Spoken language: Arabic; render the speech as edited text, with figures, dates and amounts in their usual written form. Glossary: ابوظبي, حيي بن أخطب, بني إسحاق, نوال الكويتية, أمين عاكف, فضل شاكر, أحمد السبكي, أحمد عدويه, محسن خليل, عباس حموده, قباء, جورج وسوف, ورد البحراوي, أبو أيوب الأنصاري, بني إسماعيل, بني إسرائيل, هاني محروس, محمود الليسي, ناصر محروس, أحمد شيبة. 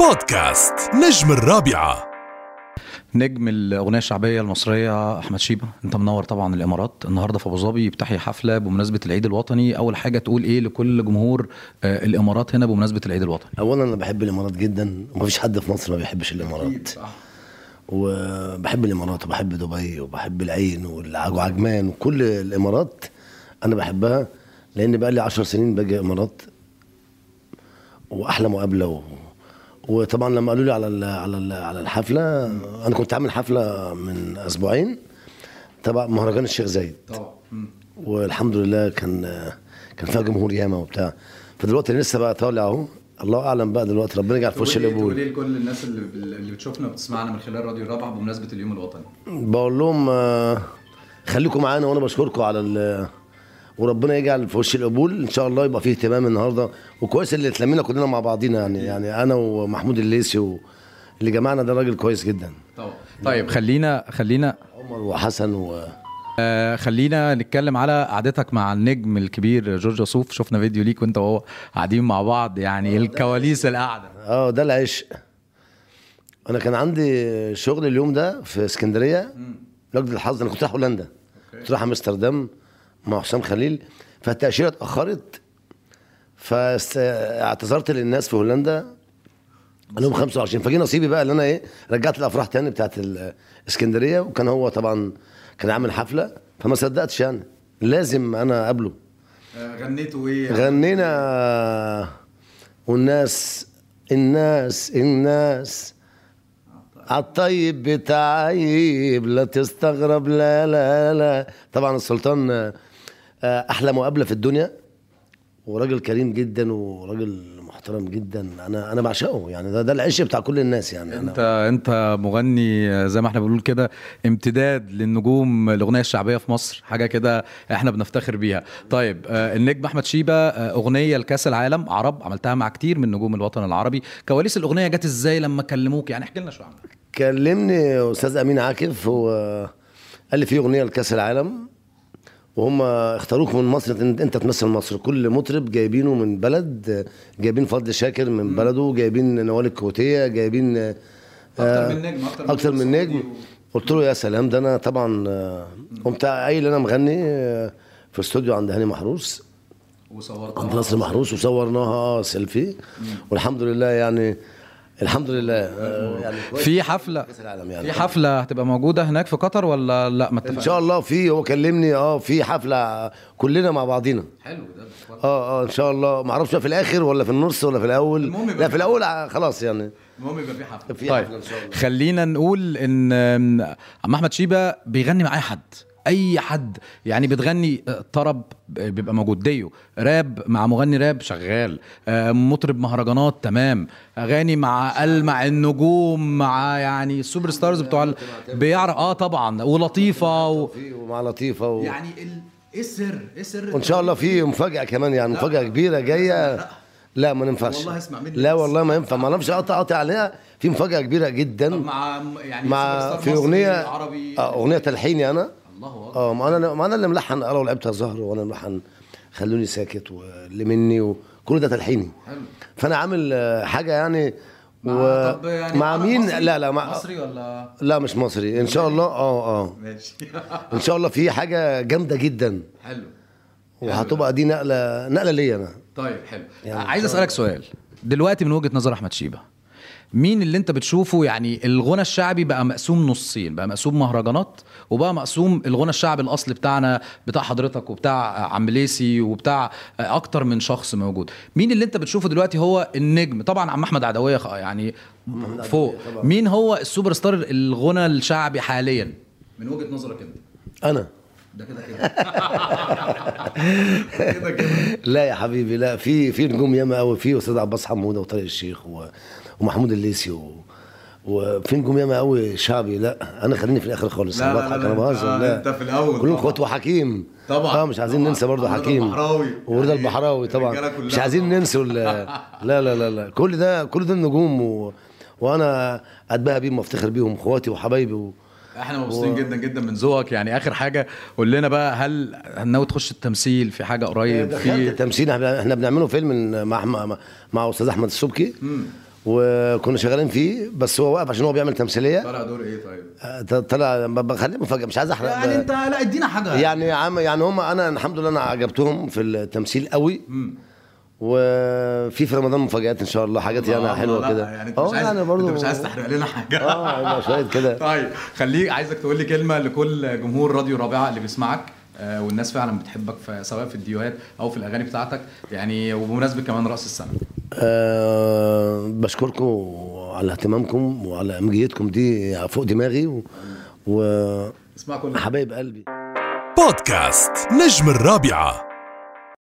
بودكاست نجم الرابعة. نجم الأغنية الشعبية المصرية أحمد شيبة، أنت منور طبعا الإمارات النهاردة في أبو ظبي، بتحيي حفلة بمناسبة العيد الوطني. أول حاجة تقول إيه لكل جمهور الإمارات هنا بمناسبة العيد الوطني؟ أولا أنا بحب الإمارات جدا، ومفيش حد في مصر ما بيحبش الإمارات، وبحب الإمارات وبحب دبي وبحب العين والعجمان وكل الإمارات أنا بحبها، لأن بقى لي 10 سنين باجي إمارات وأحلى مقابلة وطبعا لما قالوا لي على الحفله، انا كنت عامل حفله من اسبوعين تبع مهرجان الشيخ زايد طبعا، والحمد لله كان فيها جمهور ياما وبتاع. فدلوقتي لسه بقى طالع اهو، الله اعلم بقى دلوقتي ربنا يجعل في وش القبول. وليه لكل الناس اللي بتشوفنا وبتسمعنا من خلال راديو الرابعه بمناسبه اليوم الوطني؟ بقول لهم خليكم معانا، وانا بشكركم وربنا يجعل في وش القبول ان شاء الله. يبقى فيه اهتمام النهارده، وكويس اللي اتلمينا كلنا مع بعضينا يعني انا ومحمود الليسي اللي جمعنا ده راجل كويس جدا. طيب خلينا عمر وحسن خلينا نتكلم على قعدتك مع النجم الكبير جورج وسوف. شفنا فيديو ليك وانت وهو قاعدين مع بعض، يعني الكواليس القعده ده العشق. انا كان عندي شغل اليوم ده في اسكندريه، لجد الحظ انا كنت رايح هولندا، كنت رايح امستردام مع محسن خليل، فالتأشيرة اتأخرت، فاعتذرت للناس في هولندا لهم 25، فجي نصيبي بقى اللي انا رجعت الافراح تاني بتاعت الاسكندريه، وكان هو طبعا كان عامل حفله، فما صدقتش يعني لازم انا اقابله. غنيته غنينا والناس عالطيب بتعيب، لا تستغرب لا لا لا. طبعا السلطان احلى مقابله في الدنيا، وراجل كريم جدا وراجل محترم جدا، انا بعشقه يعني، ده العشق بتاع كل الناس يعني. انت مغني زي ما احنا بنقول كده، امتداد للنجوم الاغنيه الشعبيه في مصر، حاجه كده احنا بنفتخر بيها. طيب النجم احمد شيبه، اغنيه لكاس العالم عرب عملتها مع كتير من نجوم الوطن العربي، كواليس الاغنيه جت ازاي لما كلموك؟ يعني احكي لنا شو عملت. كلمني استاذ امين عاكف وقال لي في اغنيه لكاس العالم، وهم اختاروك من مصر ان انت تمثل مصر. كل مطرب جايبينه من بلد، جايبين فضل شاكر من بلده، جايبين نوال الكويتية، جايبين اكتر من نجم. قلت له يا سلام، ده انا طبعا قمت قايل انا مغني في استوديو عند هاني محروس، وصورت عند ناصر محروس وصورناها سيلفي، والحمد لله يعني الحمد لله يعني في حفله يعني. في حفله هتبقى موجوده هناك في قطر ولا لا؟ ما ان شاء الله في، هو كلمني في حفله كلنا مع بعضينا. حلو ده ان شاء الله، ما اعرفش في الاخر ولا في النص ولا في الاول، لا في الاول خلاص يعني، المهم يبقى في حفله. طيب ان شاء الله خلينا نقول ان عم احمد شيبه بيغني مع اي حد يعني، بتغني طرب بيبقى موجود، ديو راب مع مغني راب شغال، مطرب مهرجانات تمام، اغاني مع النجوم، مع يعني السوبر ستارز بتوع بيعرف طبعا، ولطيفه ومع لطيفه يعني السر وان شاء الله في مفاجاه كمان يعني، مفاجاه كبيره جايه. لا ما ينفعش والله، اسمع مني، لا والله ما ينفع، ما نفش اقطع عليها، في مفاجاه كبيره جدا مع في اغنيه تلحيني انا، ما انا اللي ملحن، انا ولعبتها زهر وانا ملحن، خلوني ساكت واللي مني وكل ده تلحيني. حلو. فانا عامل حاجه يعني مع مين؟ لا مصري ولا لا مش مصري ان شاء الله. ماشي. ان شاء الله في حاجه جامده جدا. حلو. وهتبقى دي نقله ليا انا. طيب حلو يعني. عايز اسالك سؤال دلوقتي، من وجهه نظر احمد شيبه مين اللي انت بتشوفه يعني الغنى الشعبي بقى مقسوم نصين، بقى مقسوم مهرجانات وبقى مقسوم الغنى الشعبي الاصلي بتاعنا، بتاع حضرتك وبتاع عم ليسي وبتاع اكتر من شخص موجود، مين اللي انت بتشوفه دلوقتي هو النجم؟ طبعا عم احمد عدويه يعني فوق، مين هو السوبر ستار الغنى الشعبي حاليا من وجهة نظرك انت؟ انا ده كده لا يا حبيبي، لا في نجوم ياما قوي، في استاذ عباس حموده وطارق الشيخ ومحمود الليسي وفي نجوم ياما قوي شعبي. لا انا خليني في الاخر خالص، انا بضحك انا بهزر. لا انت في الاول كلهم اخوات، وحكيم طبعا مش عايزين ننسى برضه حكيم ورد البحراوي طبعا مش عايزين ننسى. لا لا لا كل ده النجوم وانا اتباهى بيهم وافتخر بيهم، اخواتي وحبايبي احنا مبسوطين جدا جدا من ذوقك يعني. اخر حاجه قول لنا بقى، هل ناوي تخش التمثيل في حاجه قريب؟ في التمثيل احنا بنعمله فيلم مع استاذ احمد السبكي، وكنا شغالين فيه، بس هو واقف عشان هو بيعمل تمثيليه. طلع دور ايه طيب؟ طلع بخليه مفاجاه، مش عايز احرق يعني. انت لا ادينا حاجه يعني عم يعني هم. انا الحمد لله انا عجبتهم في التمثيل قوي. وفي رمضان مفاجآت ان شاء الله، حاجات يعني حلوه كده يعني. انت مش عايز تحرق لنا حاجه. شويه كده. طيب خليك، عايزك تقول لي كلمه لكل جمهور راديو رابعه اللي بيسمعك والناس فعلا بتحبك، سواء في الفيديوهات او في الاغاني بتاعتك يعني، وبمناسبه كمان راس السنه. بشكركم على اهتمامكم وعلى امجيتكم دي فوق دماغي اسمع كل حبايب قلبي. بودكاست نجم الرابعه.